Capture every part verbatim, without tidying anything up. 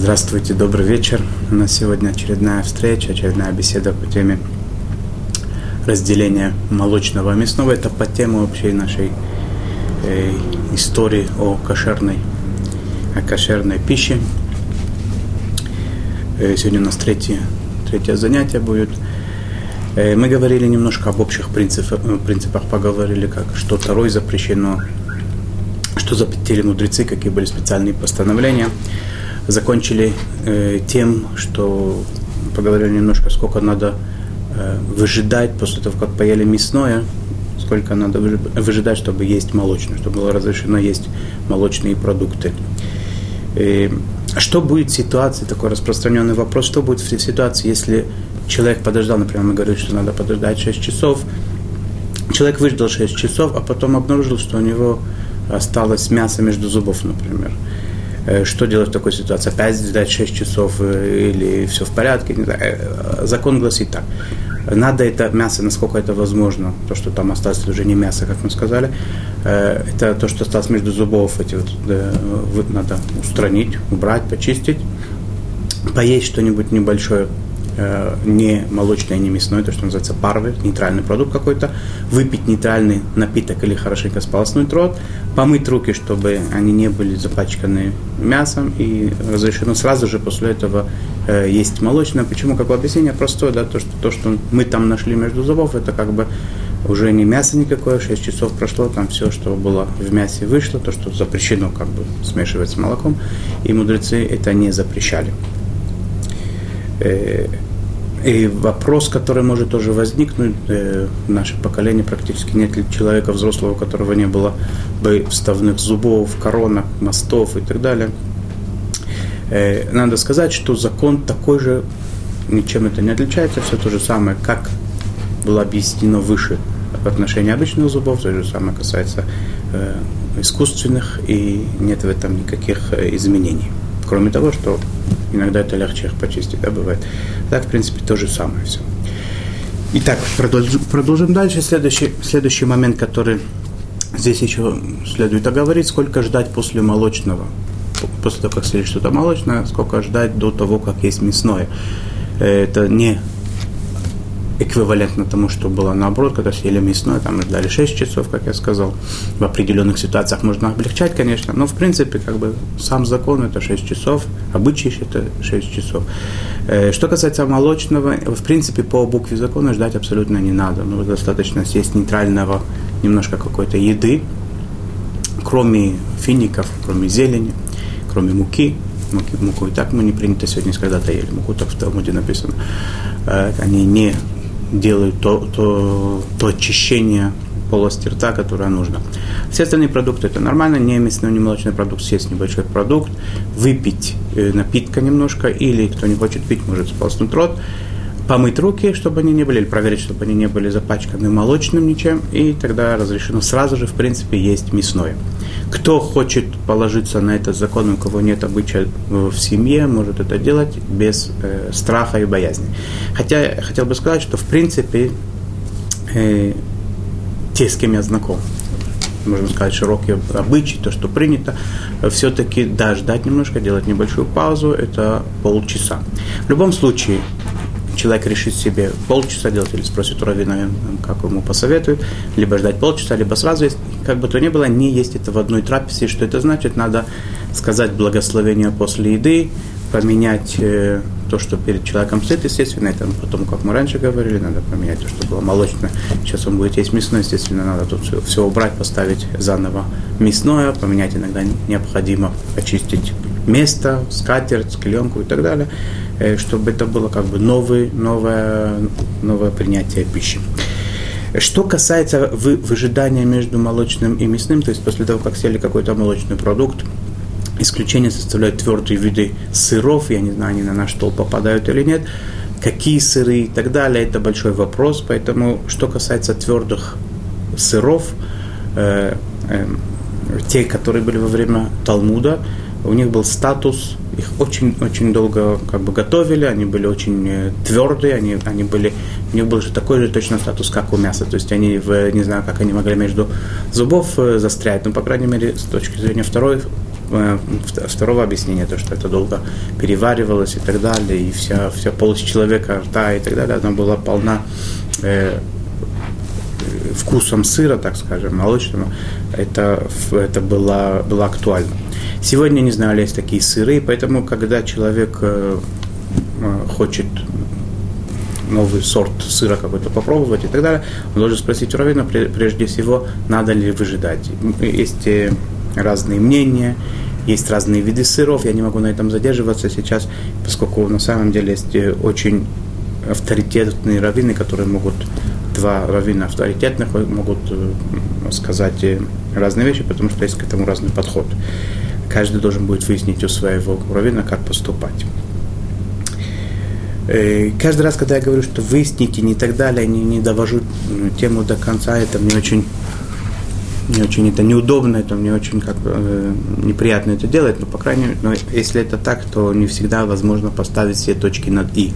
Здравствуйте, добрый вечер. У нас сегодня очередная встреча, очередная беседа по теме разделения молочного и мясного. Это по теме общей нашей э, истории о кошерной, о кошерной пище. Э, сегодня у нас третье, третье занятие будет. Э, мы говорили немножко об общих принципах, принципах поговорили, как что второе запрещено, что запретили мудрецы, какие были специальные постановления. Закончили э, тем, что поговорили немножко, сколько надо э, выжидать после того, как поели мясное, сколько надо выжидать, чтобы есть молочное, чтобы было разрешено есть молочные продукты. И что будет в ситуации, такой распространенный вопрос, что будет в ситуации, если человек подождал, например, мы говорили, что надо подождать шесть часов, человек выждал шесть часов, а потом обнаружил, что у него осталось мясо между зубов, например. Что делать в такой ситуации? Опять дать шесть часов или все в порядке? Не знаю. Закон гласит так. Надо это мясо, насколько это возможно, то, что там осталось, уже не мясо, как мы сказали, это то, что осталось между зубов, эти вот, надо устранить, убрать, почистить, поесть что-нибудь небольшое, не молочное, не мясное, то, что называется парвы, нейтральный продукт какой-то, выпить нейтральный напиток или хорошенько сполоснуть рот, помыть руки, чтобы они не были запачканы мясом, и разрешено сразу же после этого э, есть молочное. Почему? Какое объяснение простое, да, то что, то, что мы там нашли между зубов, это как бы уже не мясо никакое, шесть часов прошло, там все, что было в мясе, вышло, то, что запрещено как бы смешивать с молоком, и мудрецы это не запрещали. И вопрос, который может тоже возникнуть, э, в наше поколение практически нет ли человека взрослого, у которого не было бы вставных зубов, коронок, мостов и так далее. Э, надо сказать, что закон такой же, ничем это не отличается, все то же самое, как было объяснено выше в отношении обычных зубов, то же самое касается э, искусственных, и нет в этом никаких э, изменений. Кроме того, что иногда это легче их почистить, да, бывает. Так, в принципе, то же самое все. Итак, продолжим, продолжим дальше. Следующий, следующий момент, который здесь еще следует оговорить, сколько ждать после молочного. После того, как съели что-то молочное, сколько ждать до того, как есть мясное. Это не эквивалентно тому, что было наоборот, когда съели мясное, там ждали шесть часов, как я сказал. В определенных ситуациях можно облегчать, конечно, но в принципе, как бы, сам закон это шесть часов, обычай это шесть часов. Что касается молочного, в принципе, по букве закона ждать абсолютно не надо. Ну, достаточно съесть нейтрального немножко какой-то еды, кроме фиников, кроме зелени, кроме муки. Муки, муку и так мы не принято сегодня, когда-то ели муку, так в Талмуде написано. Они не делают то, то, то очищение полости рта, которое нужно. Все остальные продукты это нормально, не мясной, не молочный продукт, съесть небольшой продукт, выпить э, напитка немножко, или кто не хочет пить, может сполоснуть рот, помыть руки, чтобы они не были, или проверить, чтобы они не были запачканы молочным ничем, и тогда разрешено сразу же, в принципе, есть мясное. Кто хочет положиться на этот закон, у кого нет обычая в семье, может это делать без э, страха и боязни. Хотя я хотел бы сказать, что в принципе э, те, с кем я знаком, можно сказать, широкие обычаи, то, что принято, все-таки да, ждать немножко, делать небольшую паузу, это полчаса. В любом случае, человек решит себе полчаса делать, или спросит у раввина, как ему посоветуют, либо ждать полчаса, либо сразу есть. Как бы то ни было, не есть это в одной трапезе. Что это значит? Надо сказать благословение после еды, поменять э, то, что перед человеком стоит, естественно, это потом, как мы раньше говорили, надо поменять то, что было молочное. Сейчас он будет есть мясное, естественно, надо тут все, все убрать, поставить заново мясное, поменять иногда необходимо, очистить место, скатерть, клеенку и так далее, э, чтобы это было как бы новый, новое, новое принятие пищи. Что касается вы, выжидания между молочным и мясным, то есть после того, как съели какой-то молочный продукт, исключение составляют твердые виды сыров, я не знаю, они на наш стол попадают или нет, какие сыры и так далее, это большой вопрос, поэтому что касается твердых сыров, э, э, те, которые были во время Талмуда, у них был статус, их очень-очень долго как бы готовили, они были очень твердые, они, они были, у них был же такой же точно статус, как у мяса. То есть они, в, не знаю, как они могли между зубов застрять, но, по крайней мере, с точки зрения второй второго объяснения, то, что это долго переваривалось и так далее, и вся, вся полость человека, рта и так далее, она была полна э, вкусом сыра, так скажем, молочного, это, это было, было актуально. Сегодня, не знаю, есть такие сыры, поэтому, когда человек э, хочет новый сорт сыра какой-то попробовать и так далее, он должен спросить у раввина, прежде всего, надо ли выжидать. Есть разные мнения, есть разные виды сыров, я не могу на этом задерживаться сейчас, поскольку на самом деле есть очень авторитетные раввины, которые могут, два раввина авторитетных могут сказать разные вещи, потому что есть к этому разный подход. Каждый должен будет выяснить у своего раввина, как поступать. Каждый раз, когда я говорю, что выясните, не так далее, не, не довожу тему до конца, это мне очень, мне очень это неудобно, это мне очень как, э, неприятно это делать, но, по крайней мере, но если это так, то не всегда возможно поставить все точки над «и».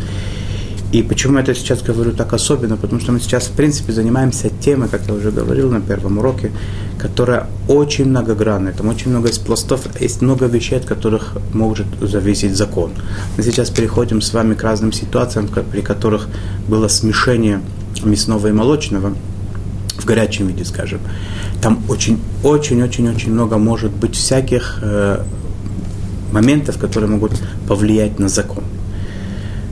И почему я это сейчас говорю так особенно? Потому что мы сейчас, в принципе, занимаемся темой, как я уже говорил на первом уроке, которая очень многогранная, там очень много из пластов, есть много вещей, от которых может зависеть закон. Мы сейчас переходим с вами к разным ситуациям, при которых было смешение мясного и молочного, в горячем виде, скажем. Там очень-очень-очень-очень много может быть всяких э, моментов, которые могут повлиять на закон.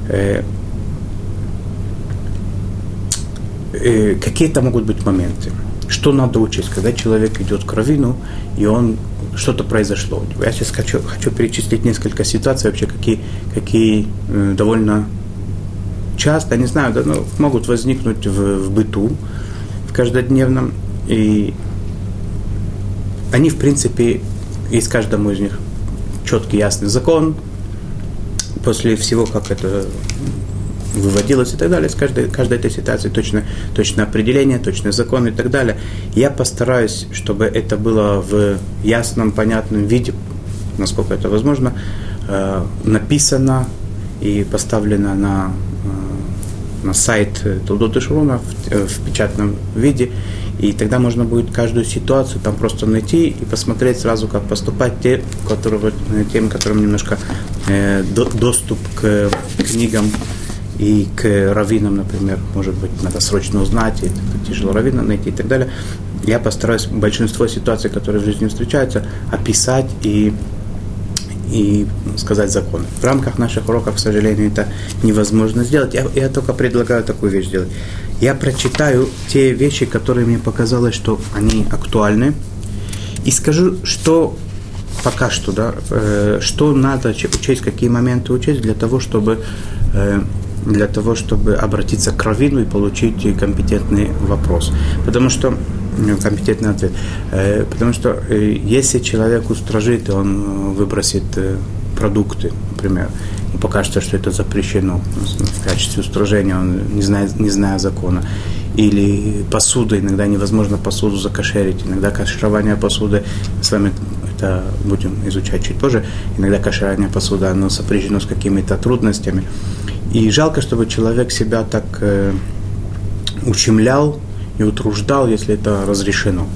Э, Какие-то могут быть моменты. Что надо учесть, когда человек идет к раввину, и он что-то произошло. Я сейчас хочу, хочу перечислить несколько ситуаций, вообще какие, какие довольно часто, не знаю, да, но могут возникнуть в, в быту, в каждодневном. И они, в принципе, есть каждому из них четкий, ясный закон. После всего, как это выводилось и так далее, с каждой, каждой этой ситуации точно, точно определение, точно закон и так далее. Я постараюсь, чтобы это было в ясном, понятном виде, насколько это возможно, э, написано и поставлено на, э, на сайт Толдот Ишурона в, э, в печатном виде, и тогда можно будет каждую ситуацию там просто найти и посмотреть сразу, как поступать те, которые, тем, которым немножко э, до, доступ к книгам и к раввинам, например, может быть, надо срочно узнать, и тяжело раввина найти и так далее. Я постараюсь большинство ситуаций, которые в жизни встречаются, описать и, и сказать законы. В рамках наших уроков, к сожалению, это невозможно сделать. Я, я только предлагаю такую вещь сделать. Я прочитаю те вещи, которые мне показалось, что они актуальны, и скажу, что пока что, да, э, что надо учесть, какие моменты учесть для того, чтобы... Э, для того, чтобы обратиться к раввину и получить компетентный вопрос. Потому что, компетентный ответ. Потому что если человек устражит, и он выбросит продукты, например, и покажется, что это запрещено в качестве устражения, он не знает, не зная закона. Или посуда, иногда невозможно посуду закошерить, иногда каширование посуды, с вами это будем изучать чуть позже, иногда каширование посуды, оно сопряжено с какими-то трудностями. И жалко, чтобы человек себя так э, ущемлял и утруждал, если это разрешено.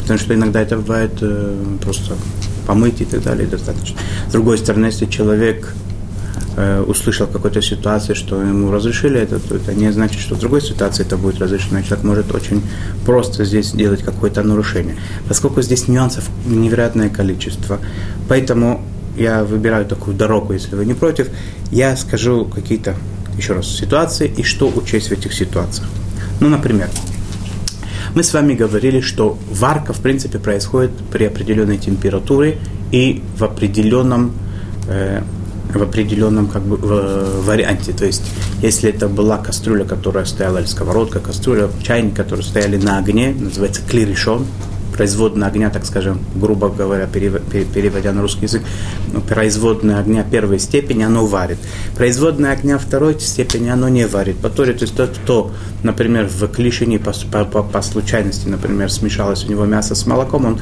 Потому что иногда это бывает э, просто помыть и так далее, достаточно. С другой стороны, если человек э, услышал в какой-то ситуации, что ему разрешили это, то это не значит, что в другой ситуации это будет разрешено. Человек может очень просто здесь делать какое-то нарушение. Поскольку здесь нюансов невероятное количество, поэтому... Я выбираю такую дорогу, если вы не против. Я скажу какие-то, еще раз, ситуации и что учесть в этих ситуациях. Ну, например, мы с вами говорили, что варка, в принципе, происходит при определенной температуре и в определенном, э, в определенном как бы, в, варианте. То есть, если это была кастрюля, которая стояла, или сковородка, кастрюля, чайник, которые стояли на огне, называется «кли решон», производная огня, так скажем, грубо говоря, переводя на русский язык, производная огня первой степени, оно варит. Производная огня второй степени, оно не варит. По Торе, то есть тот, кто, например, в клишине по, по, по случайности, например, смешалось у него мясо с молоком, он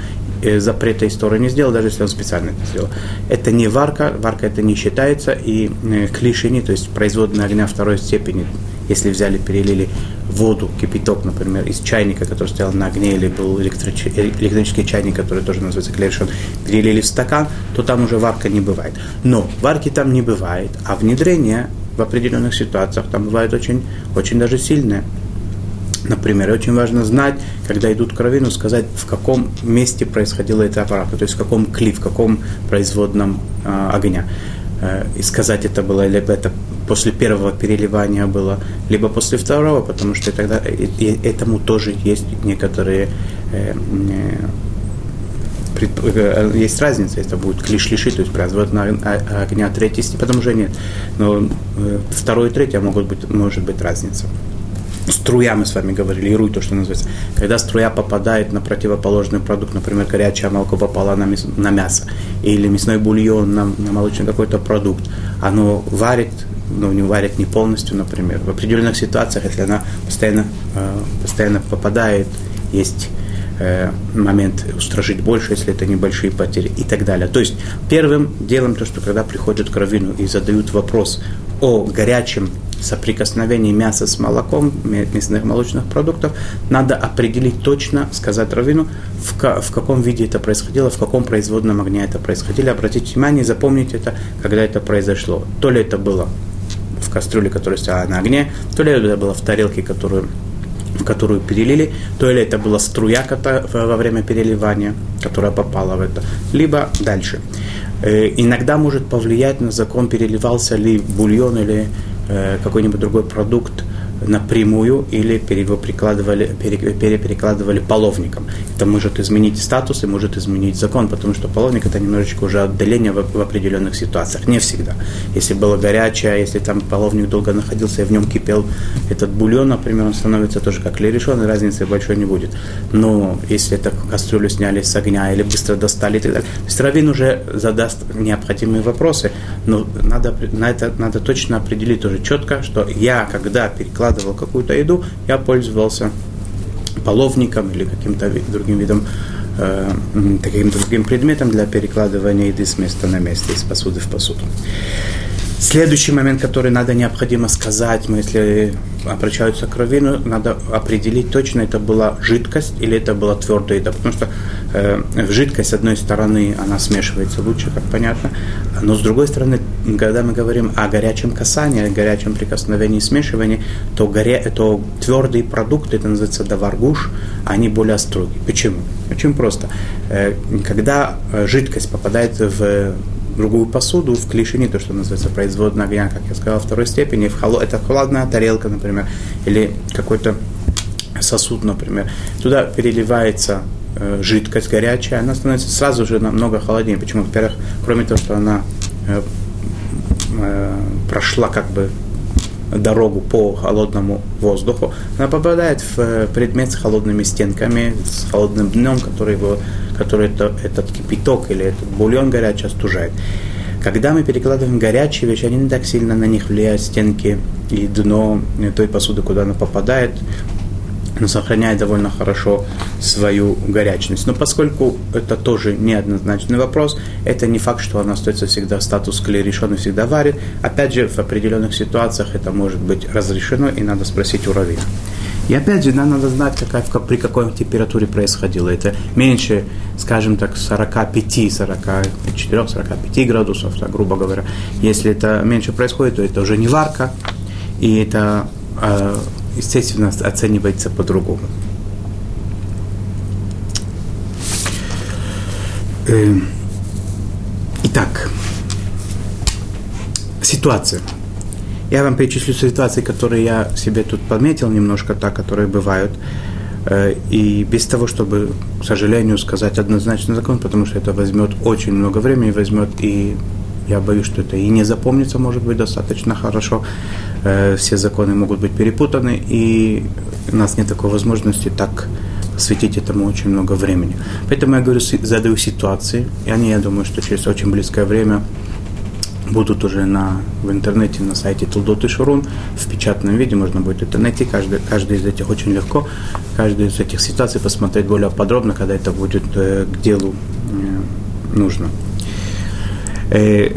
запрета из Торы не сделал, даже если он специально это сделал. Это не варка, варка это не считается, и клишини, то есть производная огня второй степени, если взяли, перелили воду, кипяток, например, из чайника, который стоял на огне, или был электрич... электрический чайник, который тоже называется клершон, перелили в стакан, то там уже варка не бывает. Но варки там не бывает, а внедрение в определенных ситуациях там бывает очень, очень даже сильное. Например, очень важно знать, когда идут к раввину, сказать, в каком месте происходила эта варка, то есть в каком кли, в каком производном э, огня. Э, и сказать это было, либо это после первого переливания было, либо после второго, потому что тогда и, и этому тоже есть некоторые... Э, э, Есть разница, это будет клиш-лиши, то есть производное огня третьей степени, потом уже нет. Но второй и третий могут быть, может быть разница. Струя, мы с вами говорили, ируй, то, что называется. Когда струя попадает на противоположный продукт, например, горячее молоко попало на, мяс, на мясо, или мясной бульон на, на молочный какой-то продукт, оно варит, но не варит не полностью, например. В определенных ситуациях, если она постоянно, постоянно попадает, есть... момент устражить больше, если это небольшие потери и так далее. То есть первым делом то, что когда приходят к раввину и задают вопрос о горячем соприкосновении мяса с молоком, мясных молочных продуктов, надо определить точно, сказать раввину, в, ка- в каком виде это происходило, в каком производном огне это происходило. Обратите внимание, запомните это, когда это произошло. То ли это было в кастрюле, которая стояла на огне, то ли это было в тарелке, которую в которую перелили, то или это была струя во время переливания, которая попала в это, либо дальше. Иногда может повлиять на закон, переливался ли бульон или какой-нибудь другой продукт напрямую, или перекладывали, перекладывали половником. Это может изменить статус и может изменить закон, потому что половник – это немножечко уже отделение в, в определенных ситуациях, не всегда. Если было горячее, если там половник долго находился и в нем кипел этот бульон, например, он становится тоже как лерешон, и разницы большой не будет. Но если это кастрюлю сняли с огня или быстро достали и так далее, то есть раввин уже задаст необходимые вопросы, но надо, на это, надо точно определить уже четко, что я, когда перекладываю какую-то еду, я пользовался половником или каким-то другим видом, э, таким другим предметом для перекладывания еды с места на место, из посуды в посуду. Следующий момент, который надо необходимо сказать, мы, если обращаются к раввину, надо определить точно, это была жидкость или это была твердая еда, потому что э, жидкость, с одной стороны, она смешивается лучше, как понятно, но с другой стороны, когда мы говорим о горячем касании, о горячем прикосновении и смешивании, то, горя... то твердые продукты, это называется даваргуш, они более строгие. Почему? Очень просто. Э, когда жидкость попадает в другую посуду, в клишине, то, что называется производное огня, как я сказал, второй степени, в холод... это холодная тарелка, например, или какой-то сосуд, например, туда переливается э, жидкость горячая, она становится сразу же намного холоднее. Почему? Во-первых, кроме того, что она э, э, прошла как бы дорогу по холодному воздуху, она попадает в предмет с холодными стенками, с холодным дном, который, его, который это, этот кипяток или этот бульон горячий остужает. Когда мы перекладываем горячие вещи, они не так сильно на них влияют, стенки и дно той посуды, куда она попадает, но сохраняет довольно хорошо свою горячность. Но поскольку это тоже неоднозначный вопрос, это не факт, что она остается всегда статус кли решен и всегда варит. Опять же, в определенных ситуациях это может быть разрешено, и надо спросить у раввина. И опять же, нам надо знать, какая, при какой температуре происходило. Это меньше, скажем так, сорок пять, сорок четыре, сорок пять градусов, так, грубо говоря. Если это меньше происходит, то это уже не варка, и это... естественно, оценивается по-другому. Итак, ситуация. Я вам перечислю ситуации, которые я себе тут подметил немножко, так, которые бывают. И без того, чтобы, к сожалению, сказать однозначный закон, потому что это возьмет очень много времени, возьмет и... Я боюсь, что это и не запомнится, может быть, достаточно хорошо. Все законы могут быть перепутаны, и у нас нет такой возможности так посвятить этому очень много времени. Поэтому я говорю, задаю ситуации, и они, я думаю, что через очень близкое время будут уже на, в интернете, на сайте Толдот и Шурун, в печатном виде, можно будет в интернете, каждый, каждый из этих очень легко, каждую из этих ситуаций посмотреть более подробно, когда это будет э, к делу э, нужно.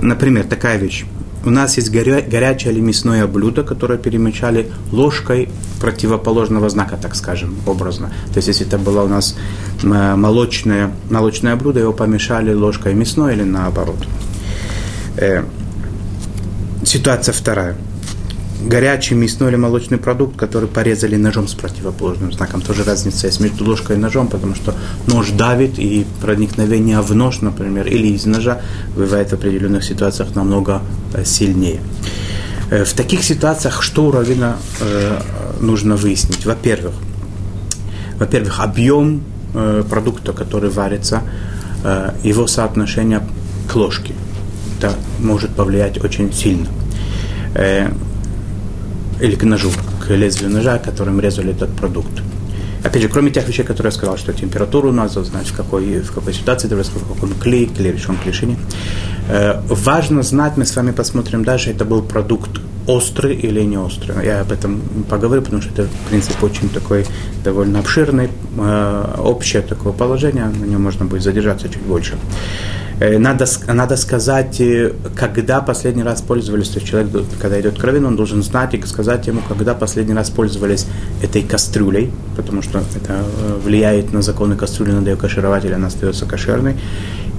Например, такая вещь. У нас есть горя, горячее или мясное блюдо, которое перемешали ложкой противоположного знака, так скажем, образно. То есть, если это было у нас молочное, молочное блюдо, его помешали ложкой мясное или наоборот. Э, ситуация вторая. Горячий мясной или молочный продукт, который порезали ножом с противоположным знаком. Тоже разница есть между ложкой и ножом, потому что нож давит, и проникновение в нож, например, или из ножа бывает в определенных ситуациях намного сильнее. В таких ситуациях что у раввина нужно выяснить? Во-первых, во-первых, объем продукта, который варится, его соотношение к ложке. Это может повлиять очень сильно. Или к ножу, к лезвию ножа, которым резали этот продукт. Опять же, кроме тех вещей, которые я сказал, что температуру надо знать, в какой, в какой ситуации, в каком клее, клеевичном клешине. Э, важно знать, мы с вами посмотрим дальше, это был продукт острый или не острый. Я об этом поговорю, потому что это, в принципе, очень такой довольно обширный, э, общее такое положение, на нем можно будет задержаться чуть больше. Надо, надо сказать, когда последний раз пользовались, то есть человек, когда идет к раввину, он должен знать и сказать ему, когда последний раз пользовались этой кастрюлей, потому что это влияет на законы кастрюли, надо ее кашировать, или она остается кошерной.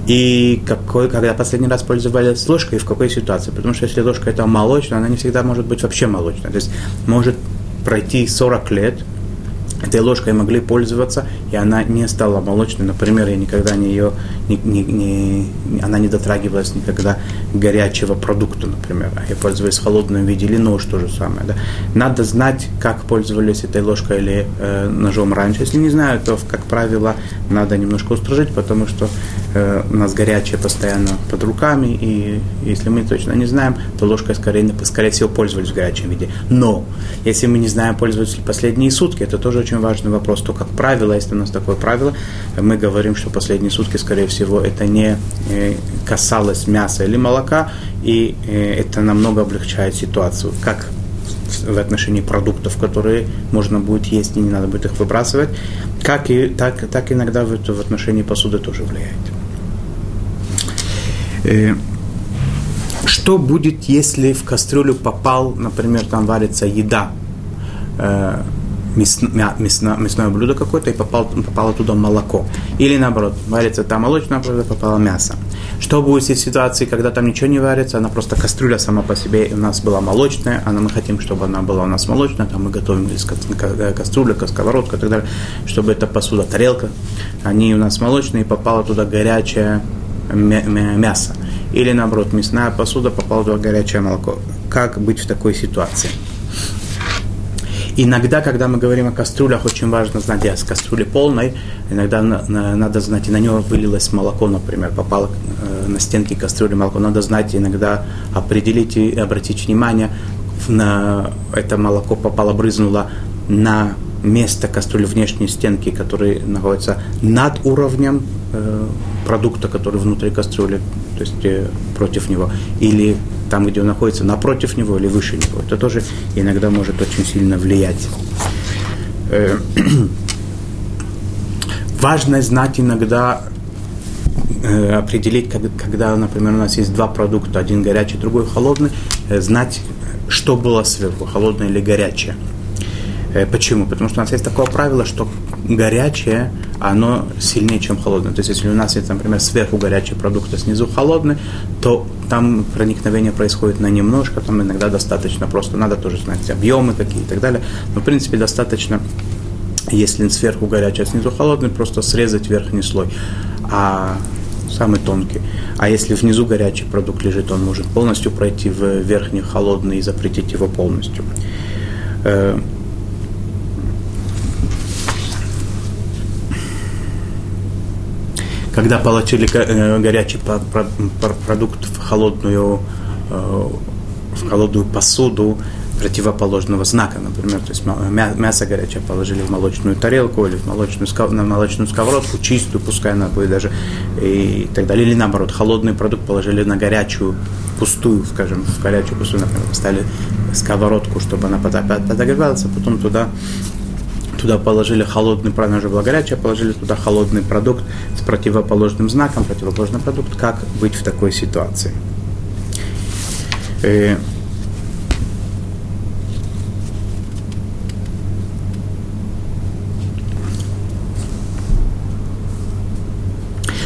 И какой, когда последний раз пользовались ложкой и в какой ситуации, потому что если ложка это молочная, она не всегда может быть вообще молочная, то есть может пройти сорок лет, этой ложкой могли пользоваться, и она не стала молочной. Например, я никогда не ее, не, не, не, она не дотрагивалась никогда горячего продукта, например. Я пользовалась в холодном виде, или нож, то же самое. Да. Надо знать, как пользовались этой ложкой или э, ножом раньше. Если не знаю, то, как правило, надо немножко устражить, потому что э, у нас горячее постоянно под руками, и если мы точно не знаем, то ложкой, скорее, скорее всего, пользовались в горячем виде. Но, если мы не знаем, пользовались ли последние сутки, это тоже очень важный вопрос, то, как правило, если у нас такое правило, мы говорим, что последние сутки, скорее всего, это не касалось мяса или молока, и это намного облегчает ситуацию, как в отношении продуктов, которые можно будет есть и не надо будет их выбрасывать, как и, так, так иногда в, в отношении посуды тоже влияет. Что будет, если в кастрюлю попал, например, там варится еда, Мясно, мясно, мясное блюдо какое-то, и попало, попало туда молоко. Или наоборот, варится там молочное блюдо, попало мясо. Что будет в ситуации, когда там ничего не варится, она просто кастрюля сама по себе у нас была молочная, а мы хотим, чтобы она была у нас молочная, там мы готовим кастрюлю, сковородку и так далее, чтобы эта посуда, тарелка, они у нас молочные, и попало туда горячее мясо. Или наоборот, мясная посуда, попало туда горячее молоко. Как быть в такой ситуации? Иногда, когда мы говорим о кастрюлях, очень важно знать, я с кастрюли полной, иногда на, на, надо знать, и на него вылилось молоко, например, попало э, на стенки кастрюли молоко, надо знать, иногда определить и обратить внимание, на это молоко попало, брызнуло на место кастрюли, внешней стенки, которые находятся над уровнем э, продукта, который внутри кастрюли, то есть э, против него, или там, где он находится, напротив него или выше него. Это тоже иногда может очень сильно влиять. Важно знать иногда, определить, когда, например, у нас есть два продукта, один горячий, другой холодный, знать, что было сверху, холодное или горячее. Почему? Потому что у нас есть такое правило, что горячее, оно сильнее, чем холодное. То есть, если у нас есть, например, сверху горячий продукт, а снизу холодный, то там проникновение происходит на немножко, там иногда достаточно просто, надо тоже знать объемы какие и так далее. Но, в принципе, достаточно, если сверху горячий, а снизу холодный, просто срезать верхний слой. А самый тонкий. А если внизу горячий продукт лежит, он может полностью пройти в верхний холодный и запретить его полностью. Когда положили горячий продукт в холодную, в холодную посуду противоположного знака, например, то есть мясо горячее положили в молочную тарелку или в молочную, на молочную сковородку, чистую, пускай она будет даже, и так далее. Или наоборот, холодный продукт положили на горячую, пустую, скажем, в горячую пустую, например, поставили сковородку, чтобы она подогревалась, а потом туда... Туда положили холодный продукт, она же была горячая, положили туда холодный продукт с противоположным знаком, противоположный продукт. Как быть в такой ситуации? Э,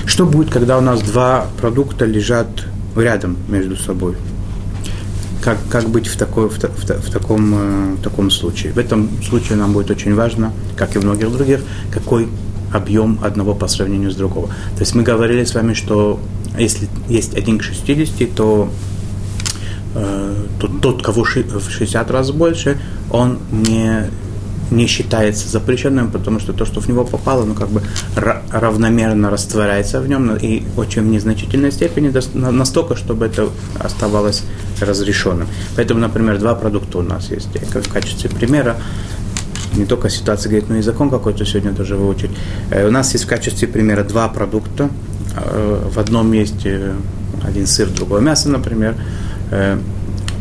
что будет, когда у нас два продукта лежат рядом между собой? Как, как быть в, такой, в, в, в, таком, в таком случае? В этом случае нам будет очень важно, как и в многих других, какой объем одного по сравнению с другого. То есть мы говорили с вами, что если есть один к шестидесяти, то э, тот, тот, кого ши, в шестьдесят раз больше, он не, не считается запрещенным, потому что то, что в него попало, ну как бы равномерно растворяется в нем и очень в незначительной степени, настолько, чтобы это оставалось разрешенным. Поэтому, например, два продукта у нас есть. Как в качестве примера, не только ситуация говорит, но и закон какой-то сегодня тоже выучить. Э, у нас есть в качестве примера два продукта. Э, в одном есть э, один сыр, другое мясо, например. Э,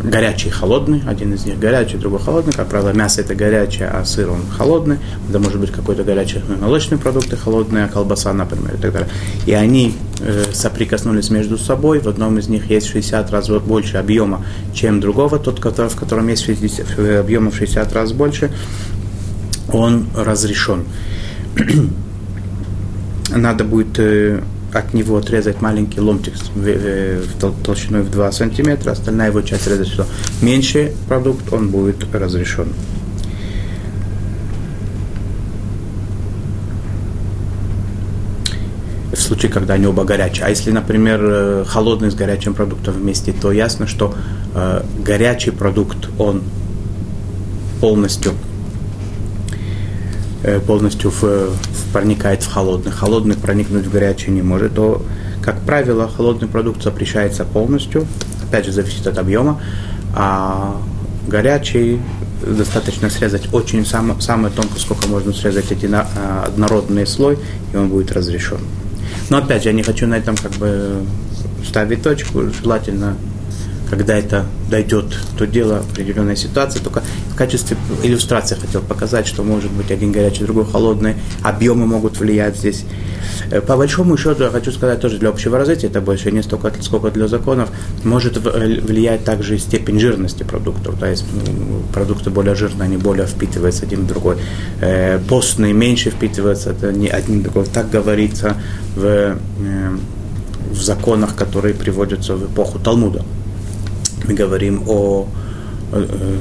горячий и холодный. Один из них горячий, другой холодный. Как правило, мясо это горячее, а сыр он холодный. Это может быть какой-то горячий молочный продукт и холодная колбаса, например, и так далее. И они э, соприкоснулись между собой. В одном из них есть шестьдесят раз больше объема, чем другого. Тот, который, в котором есть шестьдесят, объема в шестьдесят раз больше, он разрешен. Надо будет э, от него отрезать маленький ломтик в, э, в толщиной в два сантиметра, остальная его часть резать что меньше продукт, он будет разрешен. В случае, когда они оба горячие. А если, например, холодный с горячим продуктом вместе, то ясно, что э, горячий продукт, он полностью полностью в, в, проникает в холодный. Холодный проникнуть в горячий не может. То, как правило, холодный продукт запрещается полностью. Опять же, зависит от объема. А горячий достаточно срезать очень сам, самое тонко, сколько можно срезать один, однородный слой, и он будет разрешен. Но опять же, я не хочу на этом как бы ставить точку. Желательно, когда это дойдет, то дело определенная ситуация. Только в качестве иллюстрации хотел показать, что может быть один горячий, другой холодный. Объемы могут влиять здесь. По большому счету, я хочу сказать тоже для общего развития, это больше не столько, сколько для законов, может влиять также и степень жирности продуктов. Да, если продукты более жирные, они более впитываются один в другой. Постные меньше впитываются, это не один другой. Так говорится в, в законах, которые приводятся в эпоху Талмуда. Мы говорим о э,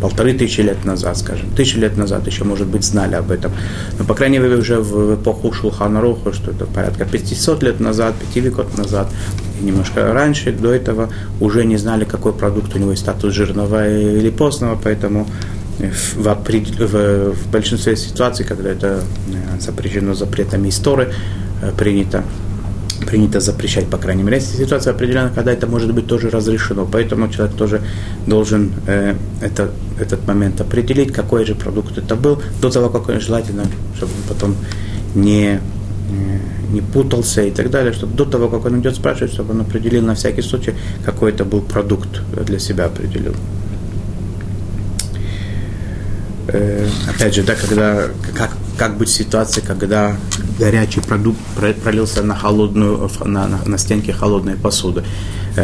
полторы тысячи лет назад, скажем. Тысячи лет назад еще, может быть, знали об этом. Но, по крайней мере, уже в эпоху Шулхан Аруху, что это порядка пятисот лет назад, пяти веков назад, немножко раньше, до этого, уже не знали, какой продукт у него есть статус жирного или постного, поэтому в, опред... в, в большинстве ситуаций, когда это запрещено запретами истории, принято принято запрещать, по крайней мере. Если ситуация определена, когда это может быть тоже разрешено. Поэтому человек тоже должен э, это, этот момент определить, какой же продукт это был, до того, как он желательно, чтобы он потом не, не путался и так далее, чтобы до того, как он идет спрашивать, чтобы он определил на всякий случай, какой это был продукт, для себя определил. Э, опять же, да, когда, как, как быть в ситуации, когда горячий продукт пролился на, холодную, на, на, на стенки холодной посуды.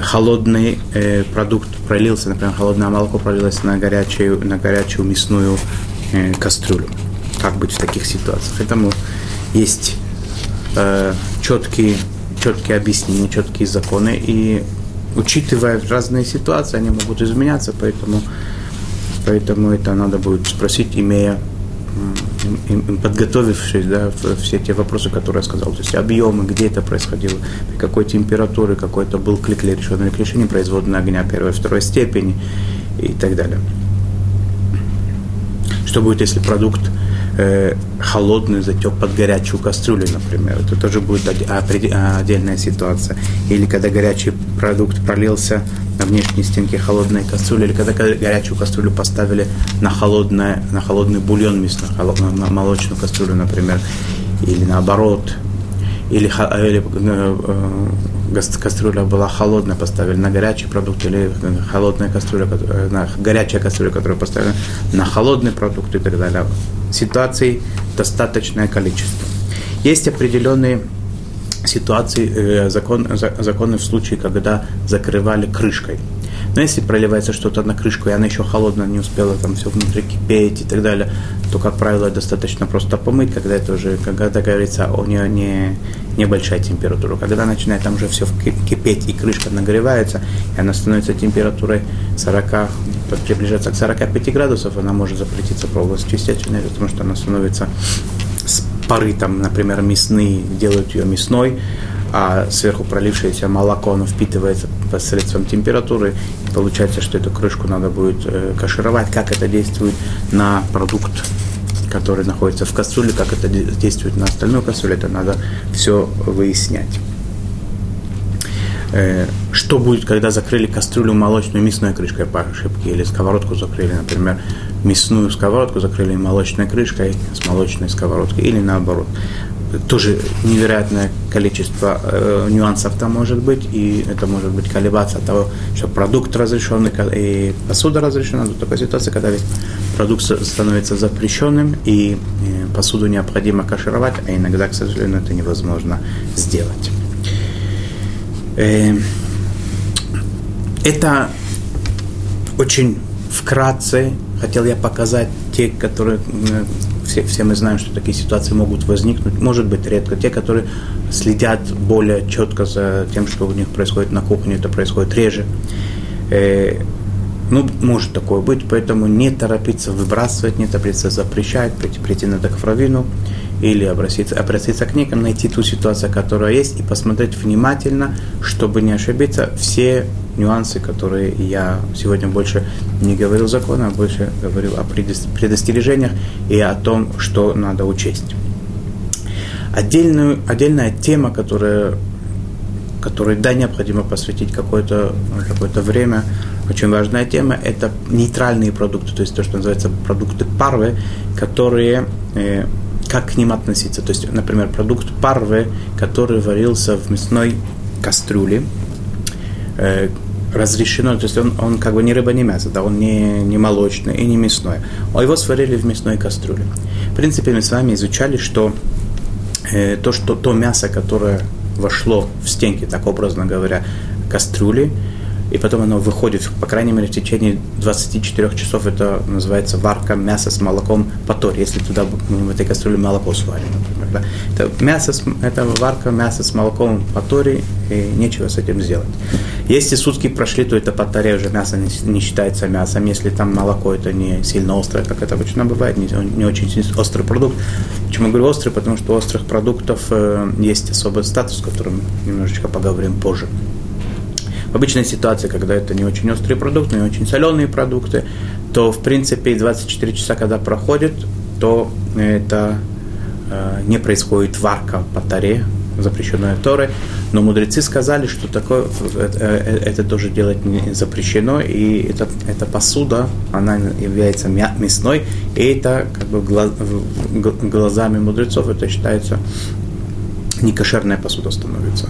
Холодный э, продукт пролился, например, холодное молоко пролилось на горячую, на горячую мясную э, кастрюлю. Как быть в таких ситуациях? Поэтому есть э, четкие, четкие объяснения, четкие законы. И учитывая разные ситуации, они могут изменяться, поэтому, поэтому это надо будет спросить, имея... Им подготовившись, да, все те вопросы, которые я сказал, то есть объемы, где это происходило, при какой температуре, какой это был клик или решенное решение, производное огня первой, второй степени и так далее. Что будет, если продукт э, холодный затек под горячую кастрюлю, например? Это тоже будет отдельная ситуация. Или когда горячий продукт пролился на внешней стенке холодной кастрюли, или когда горячую кастрюлю поставили на, холодное, на холодный бульон мясной, на молочную кастрюлю, например, или наоборот, или, или э, кастрюля была холодная, поставили на горячий продукт, или холодная кастрюля, на горячая кастрюля, которую поставили на холодный продукт и так далее. Ситуаций достаточное количество. Есть определенные ситуации, закон, законы в случае, когда закрывали крышкой. Но если проливается что-то на крышку, и она еще холодная, не успела там все внутри кипеть и так далее, то, как правило, достаточно просто помыть, когда это уже, когда говорится, у нее не, небольшая температура. Когда начинает там уже все кипеть, и крышка нагревается, и она становится температурой сорок, приближается к сорока пяти градусов, она может запретиться проволочной чистильной, потому что она становится с пары, там, например, мясные, делают ее мясной, а сверху пролившееся молоко, оно впитывается посредством температуры, и получается, что эту крышку надо будет кашировать, как это действует на продукт, который находится в кастрюле, как это действует на остальную кастрюлю, это надо все выяснять. Что будет, когда закрыли кастрюлю молочную мясной крышкой по ошибке, или сковородку закрыли, например, мясную сковородку закрыли молочной крышкой с молочной сковородкой, или наоборот. Тоже невероятное количество э, нюансов там может быть, и это может быть колебаться от того, что продукт разрешен и посуда разрешена, до такой ситуации, когда весь продукт становится запрещенным, и э, посуду необходимо кашировать, а иногда, к сожалению, это невозможно сделать. Э, это очень вкратце хотел я показать те, которые... Э, Все, все мы знаем, что такие ситуации могут возникнуть, может быть редко. Те, которые следят более четко за тем, что у них происходит на кухне, это происходит реже. Э, ну, может такое быть, поэтому не торопиться выбрасывать, не торопиться запрещать, прийти, прийти надо к раввину или обратиться, обратиться к некому, найти ту ситуацию, которая есть, и посмотреть внимательно, чтобы не ошибиться, все нюансы, которые я сегодня больше не говорил закона, а больше говорил о предостережениях и о том, что надо учесть. Отдельную, отдельная тема, которая, которой, да, необходимо посвятить какое-то, какое-то время, очень важная тема, это нейтральные продукты, то есть то, что называется продукты парвы, которые... Э, как к ним относиться. То есть, например, продукт парве, который варился в мясной кастрюле, э, разрешено, то есть он, он как бы не рыба, не мясо, да, он не, не молочный и не мясной. Его сварили в мясной кастрюле. В принципе, мы с вами изучали, что, э, то, что то мясо, которое вошло в стенки, так образно говоря, кастрюли, и потом оно выходит, по крайней мере, в течение двадцати четырёх часов, это называется варка мяса с молоком по торе, если туда в этой кастрюле молоко сварим, например. Да. Это, мясо, это варка мяса с молоком по торе, и нечего с этим сделать. Если сутки прошли, то это по торе уже мясо не, не считается мясом, если там молоко, это не сильно острое, как это обычно бывает, не, не очень острый продукт. Почему я говорю острый? Потому что у острых продуктов э, есть особый статус, о котором немножечко поговорим позже. В обычной ситуации, когда это не очень острые продукты, не очень соленые продукты, то, в принципе, двадцать четыре часа, когда проходит, то это э, не происходит варка по торе, запрещенная торой. Но мудрецы сказали, что такое, это, это тоже делать не запрещено, и это, эта посуда, она является мясной, и это как бы глаз, глазами мудрецов это считается... некошерная посуда становится.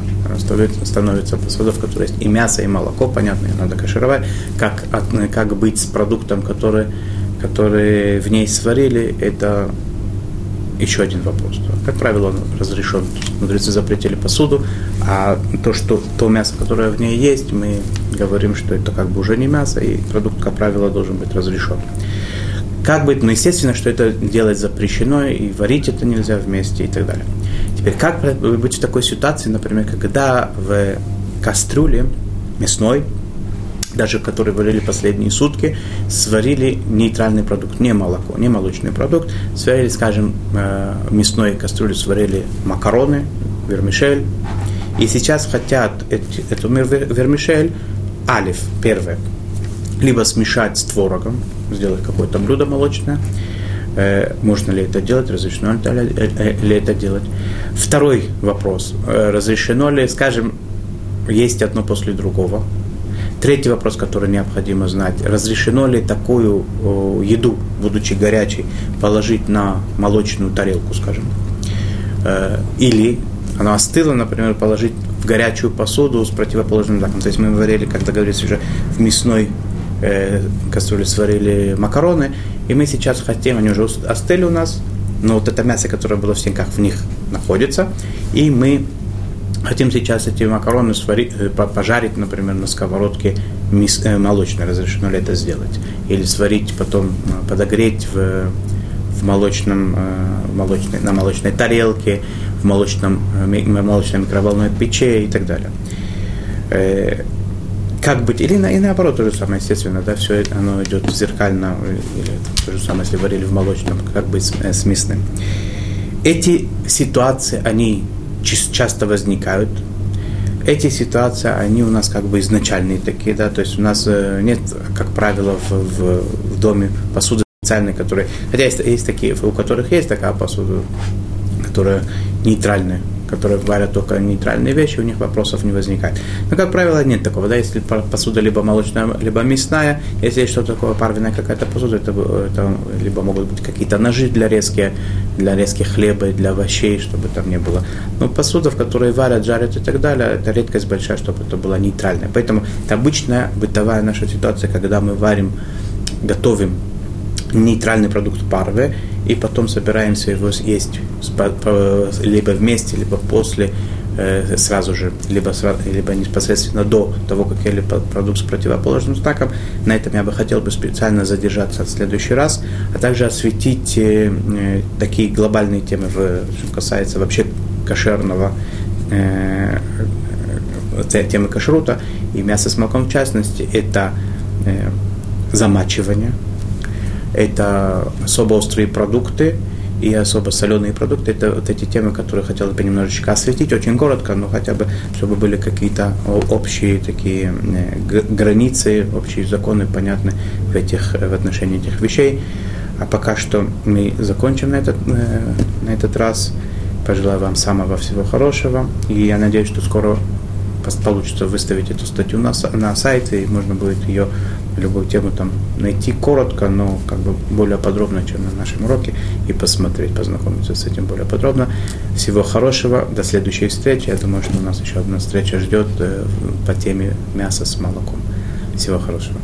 Становится посуда, в которой есть и мясо, и молоко, понятно, ее надо кашировать. Как, как быть с продуктом, который, который в ней сварили, это еще один вопрос. Как правило, он разрешен. Мудрецы запретили посуду, а то, что, то мясо, которое в ней есть, мы говорим, что это как бы уже не мясо, и продукт, как правило, должен быть разрешен. Как быть? Ну, естественно, что это делать запрещено, и варить это нельзя вместе, и так далее. Теперь, как быть в такой ситуации, например, когда в кастрюле мясной, даже в которой варили последние сутки, сварили нейтральный продукт, не молоко, не молочный продукт, сварили, скажем, в мясной кастрюле сварили макароны, вермишель, и сейчас хотят эту вермишель, алиф, первое, либо смешать с творогом, сделать какое-то блюдо молочное. Можно ли это делать? Разрешено ли это делать? Второй вопрос. Разрешено ли, скажем, есть одно после другого? Третий вопрос, который необходимо знать. Разрешено ли такую еду, будучи горячей, положить на молочную тарелку, скажем? Или она остыла, например, положить в горячую посуду с противоположным знаком. То есть мы говорили, когда говорится уже в мясной кастрюле сварили макароны, и мы сейчас хотим, они уже остыли у нас, но вот это мясо, которое было в стенках, в них находится, и мы Хотим сейчас эти макароны сварить, пожарить, например, на сковородке молочной, разрешено ли это сделать. Или сварить, потом подогреть в, в молочном, в молочной, на молочной тарелке, в, молочном, в молочной микроволновой печи и так далее. Как быть, или на, и наоборот, то же самое, естественно, да, все оно идет зеркально, или то же самое, если варили в молочном, как быть с, с мясным. Эти ситуации, они часто возникают. Эти ситуации, они у нас как бы изначальные такие, да, то есть у нас нет, как правило, в, в, в доме посуды специальной, которые, хотя есть, есть такие, у которых есть такая посуда, которая нейтральная, которые варят только нейтральные вещи, у них вопросов не возникает. Но, как правило, нет такого, да, если посуда либо молочная, либо мясная, если есть что-то такое, парвенная какая-то посуда, это, это либо могут быть какие-то ножи для резки, для резки хлеба, для овощей, чтобы там не было. Но посуда, в которой варят, жарят и так далее, это редкость большая, чтобы это была нейтральная. Поэтому это обычная бытовая наша ситуация, когда мы варим, готовим нейтральный продукт парве, и потом собираемся его съесть либо вместе, либо после, сразу же, либо, сразу, либо непосредственно до того, как ели продукт с противоположным знаком. На этом я бы хотел бы специально задержаться в следующий раз, а также осветить такие глобальные темы, что касается вообще кошерного, темы кашрута, и мяса с молоком в частности, это замачивание, это особо острые продукты и особо соленые продукты. Это вот эти темы, которые хотелось бы немножечко осветить, очень коротко, но хотя бы, чтобы были какие-то общие такие границы, общие законы понятны в, этих, в отношении этих вещей. А пока что мы закончим на этот, на этот раз. Пожелаю вам самого всего хорошего. И я надеюсь, что скоро получится выставить эту статью на, на сайт, и можно будет ее, любую тему там найти коротко, но как бы более подробно, чем на нашем уроке, и посмотреть, познакомиться с этим более подробно. Всего хорошего, до следующей встречи. Я думаю, что у нас еще одна встреча ждет по теме мяса с молоком. Всего хорошего.